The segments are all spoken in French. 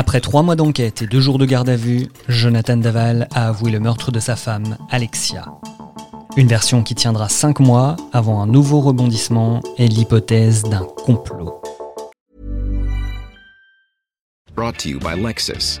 Après 3 mois d'enquête et 2 jours de garde à vue, Jonathan Daval a avoué le meurtre de sa femme, Alexia. Une version qui tiendra 5 mois avant un nouveau rebondissement et l'hypothèse d'un complot. Brought to you by Lexus.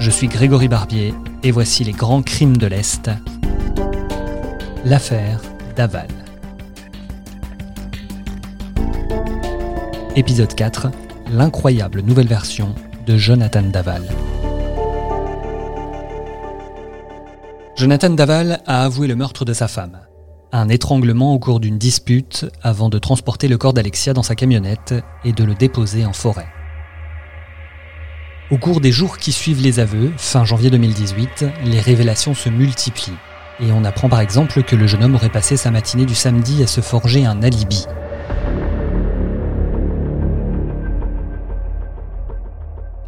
Je suis Grégory Barbier et voici les grands crimes de l'Est. L'affaire Daval. Épisode 4, l'incroyable nouvelle version de Jonathan Daval. Jonathan Daval a avoué le meurtre de sa femme. Un étranglement au cours d'une dispute avant de transporter le corps d'Alexia dans sa camionnette et de le déposer en forêt. Au cours des jours qui suivent les aveux, fin janvier 2018, les révélations se multiplient. Et on apprend par exemple que le jeune homme aurait passé sa matinée du samedi à se forger un alibi.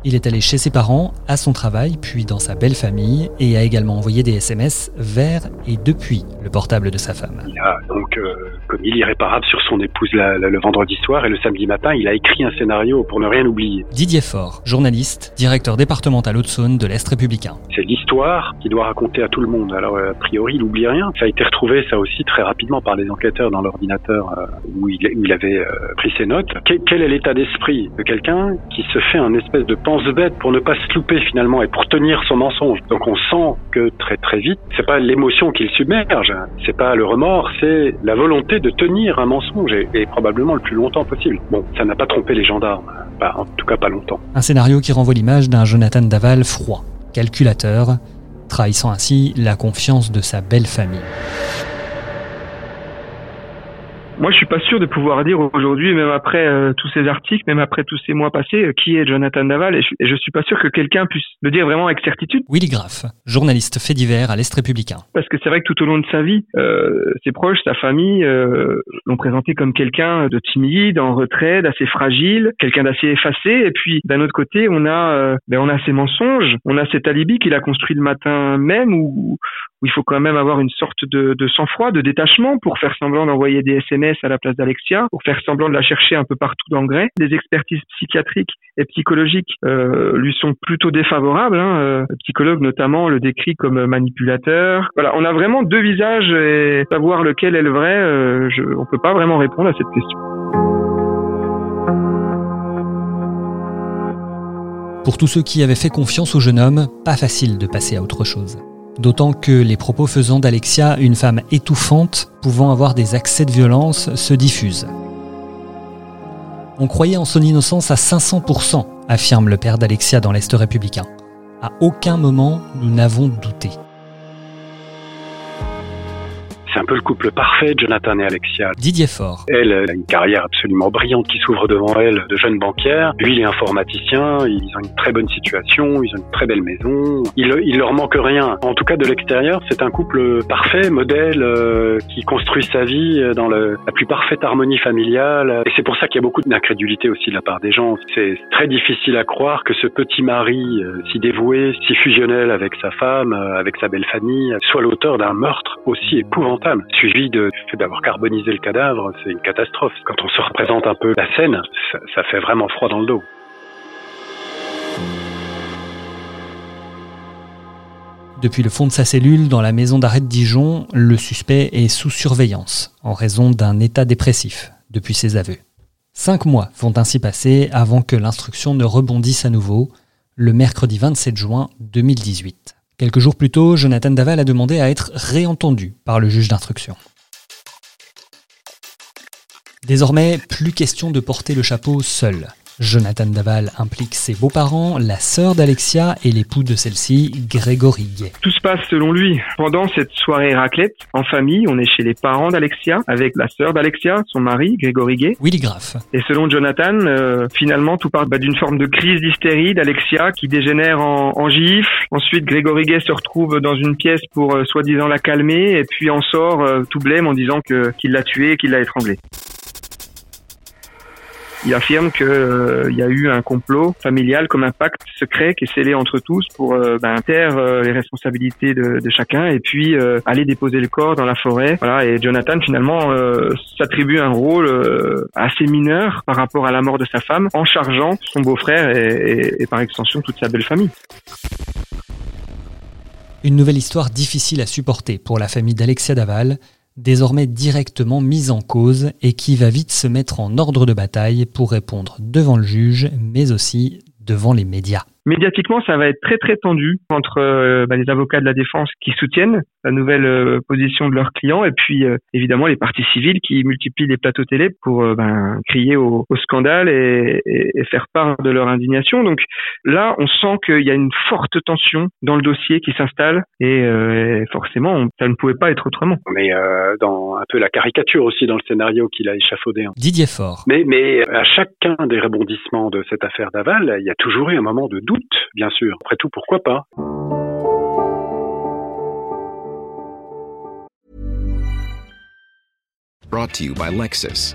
Il est allé chez ses parents, à son travail, puis dans sa belle famille, et a également envoyé des SMS vers et depuis le portable de sa femme. Il a donc commis l'irréparable sur son épouse le vendredi soir, et le samedi matin, il a écrit un scénario pour ne rien oublier. Didier Fort, journaliste, directeur départemental Haute-Saône de l'Est Républicain. C'est l'histoire qu'il doit raconter à tout le monde. Alors, a priori, il n'oublie rien. Ça a été retrouvé, ça aussi, très rapidement par les enquêteurs dans l'ordinateur où il avait pris ses notes. Quel est l'état d'esprit de quelqu'un qui se fait un espèce de pense-bête pour ne pas se louper finalement et pour tenir son mensonge. Donc on sent que très très vite, c'est pas l'émotion qui le submerge, c'est pas le remords, c'est la volonté de tenir un mensonge et probablement le plus longtemps possible. Bon, ça n'a pas trompé les gendarmes, en tout cas pas longtemps. Un scénario qui renvoie l'image d'un Jonathan Daval froid, calculateur, trahissant ainsi la confiance de sa belle famille. Moi, je suis pas sûr de pouvoir dire aujourd'hui, même après tous ces articles, même après tous ces mois passés, qui est Jonathan Daval, et je suis pas sûr que quelqu'un puisse le dire vraiment avec certitude. Willy Graff, journaliste fait divers à l'Est Républicain. Parce que c'est vrai que tout au long de sa vie, ses proches, sa famille, l'ont présenté comme quelqu'un de timide, en retrait, d'assez fragile, quelqu'un d'assez effacé, et puis d'un autre côté, on a ses mensonges, on a cet alibi qu'il a construit le matin même, où il faut quand même avoir une sorte de sang-froid, de détachement pour faire semblant d'envoyer des SMS à la place d'Alexia, pour faire semblant de la chercher un peu partout dans le gré. Les expertises psychiatriques et psychologiques lui sont plutôt défavorables. Le psychologue notamment le décrit comme manipulateur. Voilà, on a vraiment 2 visages et savoir lequel est le vrai, on peut pas vraiment répondre à cette question. Pour tous ceux qui avaient fait confiance au jeune homme, pas facile de passer à autre chose. D'autant que les propos faisant d'Alexia une femme étouffante, pouvant avoir des accès de violence, se diffusent. On croyait en son innocence à 500%, affirme le père d'Alexia dans l'Est Républicain. À aucun moment, nous n'avons douté. C'est un peu le couple parfait, Jonathan et Alexia. Didier Fort. Elle a une carrière absolument brillante qui s'ouvre devant elle de jeune bancaire. Lui, il est informaticien, ils ont une très bonne situation, ils ont une très belle maison. Il leur manque rien. En tout cas, de l'extérieur, c'est un couple parfait, modèle, qui construit sa vie dans la plus parfaite harmonie familiale. Et c'est pour ça qu'il y a beaucoup d'incrédulité aussi de la part des gens. C'est très difficile à croire que ce petit mari, si dévoué, si fusionnel avec sa femme, avec sa belle famille, soit l'auteur d'un meurtre aussi épouvantable. Suivi d'avoir carbonisé le cadavre, c'est une catastrophe. Quand on se représente un peu la scène, ça fait vraiment froid dans le dos. Depuis le fond de sa cellule, dans la maison d'arrêt de Dijon, le suspect est sous surveillance, en raison d'un état dépressif, depuis ses aveux. 5 mois vont ainsi passer avant que l'instruction ne rebondisse à nouveau, le mercredi 27 juin 2018. Quelques jours plus tôt, Jonathan Daval a demandé à être réentendu par le juge d'instruction. Désormais, plus question de porter le chapeau seul. Jonathan Daval implique ses beaux-parents, la sœur d'Alexia et l'époux de celle-ci, Grégory Gay. Tout se passe selon lui. Pendant cette soirée raclette, en famille, on est chez les parents d'Alexia, avec la sœur d'Alexia, son mari, Grégory Gay. Willy Graff. Et selon Jonathan, finalement, tout part d'une forme de crise d'hystérie d'Alexia qui dégénère en gifle. Ensuite, Grégory Gay se retrouve dans une pièce pour soi-disant la calmer et puis en sort tout blême en disant qu'il l'a tuée et qu'il l'a étranglée. Il affirme qu'il y a eu un complot familial comme un pacte secret qui est scellé entre tous pour taire les responsabilités de chacun et puis aller déposer le corps dans la forêt. Voilà. Et Jonathan finalement s'attribue un rôle assez mineur par rapport à la mort de sa femme en chargeant son beau-frère et par extension toute sa belle famille. Une nouvelle histoire difficile à supporter pour la famille d'Alexia Daval, désormais directement mise en cause et qui va vite se mettre en ordre de bataille pour répondre devant le juge, mais aussi devant les médias. Médiatiquement, ça va être très très tendu entre les avocats de la défense qui soutiennent la nouvelle position de leurs clients et puis évidemment les parties civiles qui multiplient les plateaux télé pour crier au scandale et faire part de leur indignation. Donc là, on sent qu'il y a une forte tension dans le dossier qui s'installe et forcément, ça ne pouvait pas être autrement. Mais dans un peu la caricature aussi dans le scénario qu'il a échafaudé. Hein. Didier Fort. Mais à chacun des rebondissements de cette affaire Daval, il y a toujours eu un moment de doute. Bien sûr. Après tout, pourquoi pas ? Brought to you by Lexus.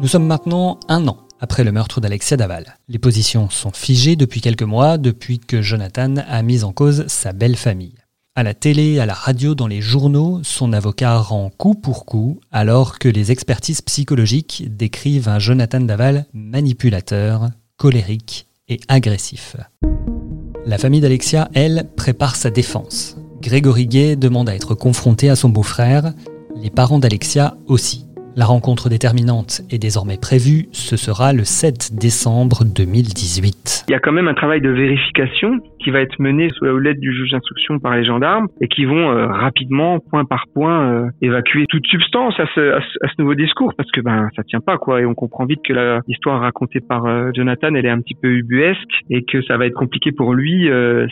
Nous sommes maintenant 1 an après le meurtre d'Alexia Daval. Les positions sont figées depuis quelques mois, depuis que Jonathan a mis en cause sa belle famille. À la télé, à la radio, dans les journaux, son avocat rend coup pour coup, alors que les expertises psychologiques décrivent un Jonathan Daval manipulateur, colérique et agressif. La famille d'Alexia, elle, prépare sa défense. Grégory Gay demande à être confronté à son beau-frère, les parents d'Alexia aussi. La rencontre déterminante est désormais prévue, ce sera le 7 décembre 2018. Il y a quand même un travail de vérification qui va être mené sous la houlette du juge d'instruction par les gendarmes et qui vont rapidement, point par point, évacuer toute substance à ce nouveau discours parce que ça tient pas quoi et on comprend vite que l'histoire racontée par Jonathan elle est un petit peu ubuesque et que ça va être compliqué pour lui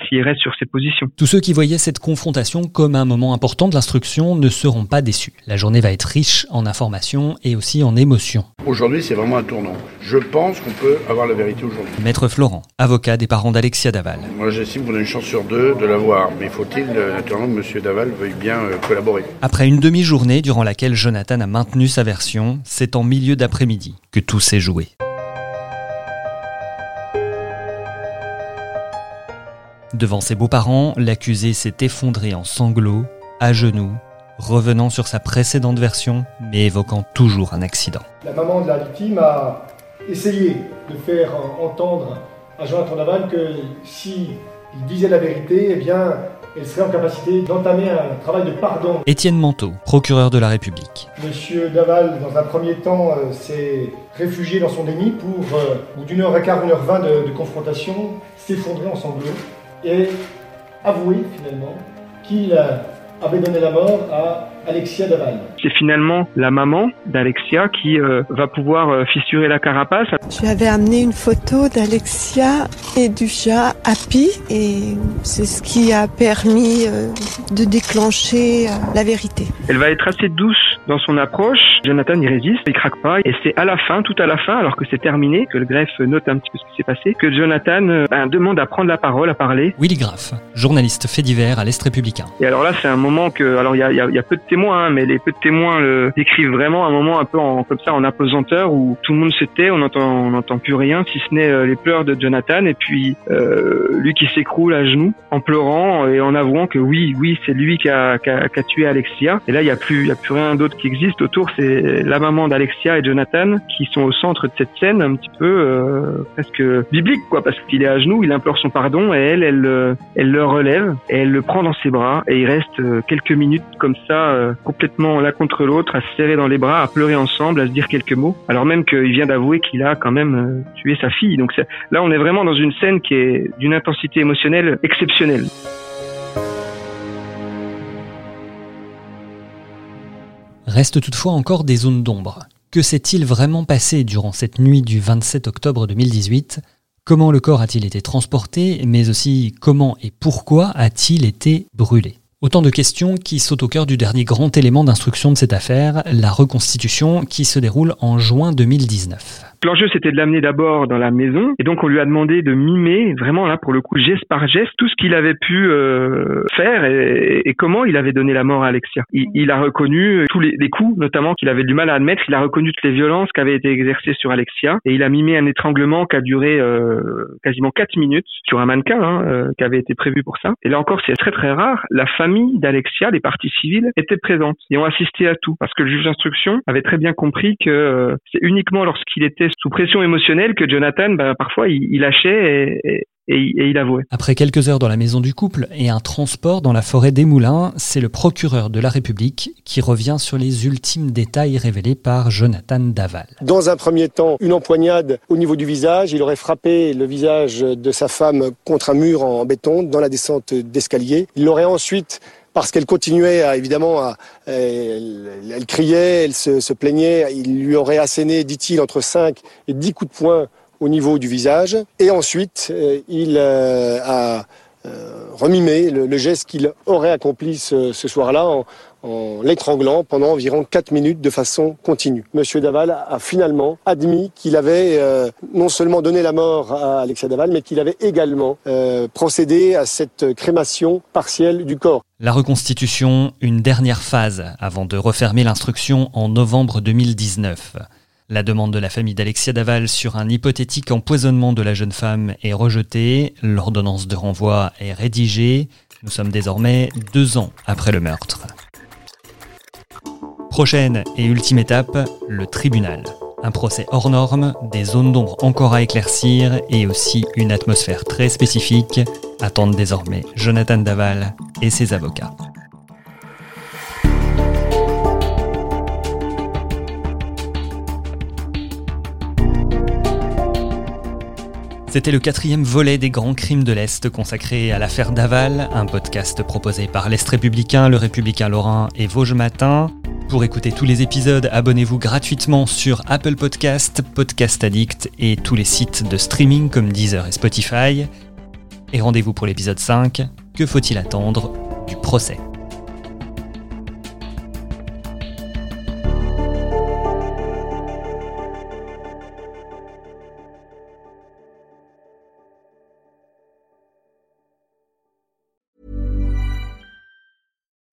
s'il reste sur ses positions. Tous ceux qui voyaient cette confrontation comme un moment important de l'instruction ne seront pas déçus. La journée va être riche en informations et aussi en émotion. Aujourd'hui, c'est vraiment un tournant. Je pense qu'on peut avoir la vérité aujourd'hui. Maître Florent, avocat des parents d'Alexia Daval. Moi, j'estime qu'on a une chance sur 2 de l'avoir, mais faut-il naturellement que M. Daval veuille bien collaborer. Après une demi-journée durant laquelle Jonathan a maintenu sa version, c'est en milieu d'après-midi que tout s'est joué. Devant ses beaux-parents, l'accusé s'est effondré en sanglots, à genoux, revenant sur sa précédente version, mais évoquant toujours un accident. La maman de la victime a essayé de faire entendre à Jonathan Daval que s'il disait la vérité, eh bien, elle serait en capacité d'entamer un travail de pardon. Étienne Manteau, procureur de la République. Monsieur Daval, dans un premier temps, s'est réfugié dans son déni pour, au bout d'une heure et quart, 1h20 de confrontation, s'effondrer en sanglots et avouer finalement qu'il avait donné la mort à Alexia Daval. C'est finalement la maman d'Alexia qui va pouvoir fissurer la carapace. J'avais amené une photo d'Alexia et du chat Happy et c'est ce qui a permis de déclencher la vérité. Elle va être assez douce dans son approche. Jonathan y résiste, il craque pas et c'est à la fin, tout à la fin, alors que c'est terminé, que le greffe note un petit peu ce qui s'est passé, que Jonathan demande à prendre la parole, à parler. Willy Graff, journaliste fait divers à l'Est Républicain. Et alors là, c'est un moment que, alors il y a peu de témoins, hein, mais les peu de témoins décrivent vraiment un moment un peu comme ça en apesanteur où tout le monde se tait, on n'entend plus rien si ce n'est les pleurs de Jonathan et puis lui qui s'écroule à genoux en pleurant et en avouant que oui c'est lui qui a tué Alexia. Et là il y a plus rien d'autre qui existe autour, c'est la maman d'Alexia et Jonathan qui sont au centre de cette scène un petit peu presque biblique quoi, parce qu'il est à genoux, il implore son pardon et elle le relève et elle le prend dans ses bras et il reste quelques minutes comme ça complètement l'un contre l'autre à se serrer dans les bras, à pleurer ensemble, à se dire quelques mots alors même qu'il vient d'avouer qu'il a quand même tué sa fille. Donc là on est vraiment dans une scène qui est d'une intensité émotionnelle exceptionnelle. Restent toutefois encore des zones d'ombre. Que s'est-il vraiment passé durant cette nuit du 27 octobre 2018 ? Comment le corps a-t-il été transporté, mais aussi comment et pourquoi a-t-il été brûlé ? Autant de questions qui sautent au cœur du dernier grand élément d'instruction de cette affaire, la reconstitution qui se déroule en juin 2019. L'enjeu, c'était de l'amener d'abord dans la maison et donc on lui a demandé de mimer vraiment là pour le coup geste par geste tout ce qu'il avait pu faire et comment il avait donné la mort à Alexia. Il a reconnu tous les coups notamment qu'il avait du mal à admettre, il a reconnu toutes les violences qui avaient été exercées sur Alexia et il a mimé un étranglement qui a duré quasiment 4 minutes sur un mannequin qui avait été prévu pour ça. Et là encore, c'est très très rare, la famille d'Alexia, les parties civiles étaient présentes et ont assisté à tout parce que le juge d'instruction avait très bien compris que c'est uniquement lorsqu'il était sous pression émotionnelle que Jonathan, parfois, il lâchait et il avouait. Après quelques heures dans la maison du couple et un transport dans la forêt des Moulins, c'est le procureur de la République qui revient sur les ultimes détails révélés par Jonathan Daval. Dans un premier temps, une empoignade au niveau du visage. Il aurait frappé le visage de sa femme contre un mur en béton dans la descente d'escalier. Il l'aurait ensuite... Parce qu'elle continuait elle criait, elle se plaignait. Il lui aurait asséné, dit-il, entre 5 et 10 coups de poing au niveau du visage. Et ensuite, il a remimé le geste qu'il aurait accompli ce soir-là en l'étranglant pendant environ 4 minutes de façon continue. Monsieur Daval a finalement admis qu'il avait non seulement donné la mort à Alexia Daval, mais qu'il avait également procédé à cette crémation partielle du corps. La reconstitution, une dernière phase avant de refermer l'instruction en novembre 2019. La demande de la famille d'Alexia Daval sur un hypothétique empoisonnement de la jeune femme est rejetée, l'ordonnance de renvoi est rédigée. Nous sommes désormais 2 ans après le meurtre. Prochaine et ultime étape, le tribunal. Un procès hors norme, des zones d'ombre encore à éclaircir et aussi une atmosphère très spécifique attendent désormais Jonathan Daval et ses avocats. C'était le 4e volet des grands crimes de l'Est consacré à l'affaire Daval, un podcast proposé par l'Est Républicain, le Républicain Lorrain et Vosges Matin. Pour écouter tous les épisodes, abonnez-vous gratuitement sur Apple Podcasts, Podcast Addict et tous les sites de streaming comme Deezer et Spotify. Et rendez-vous pour l'épisode 5, que faut-il attendre du procès ?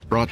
Brought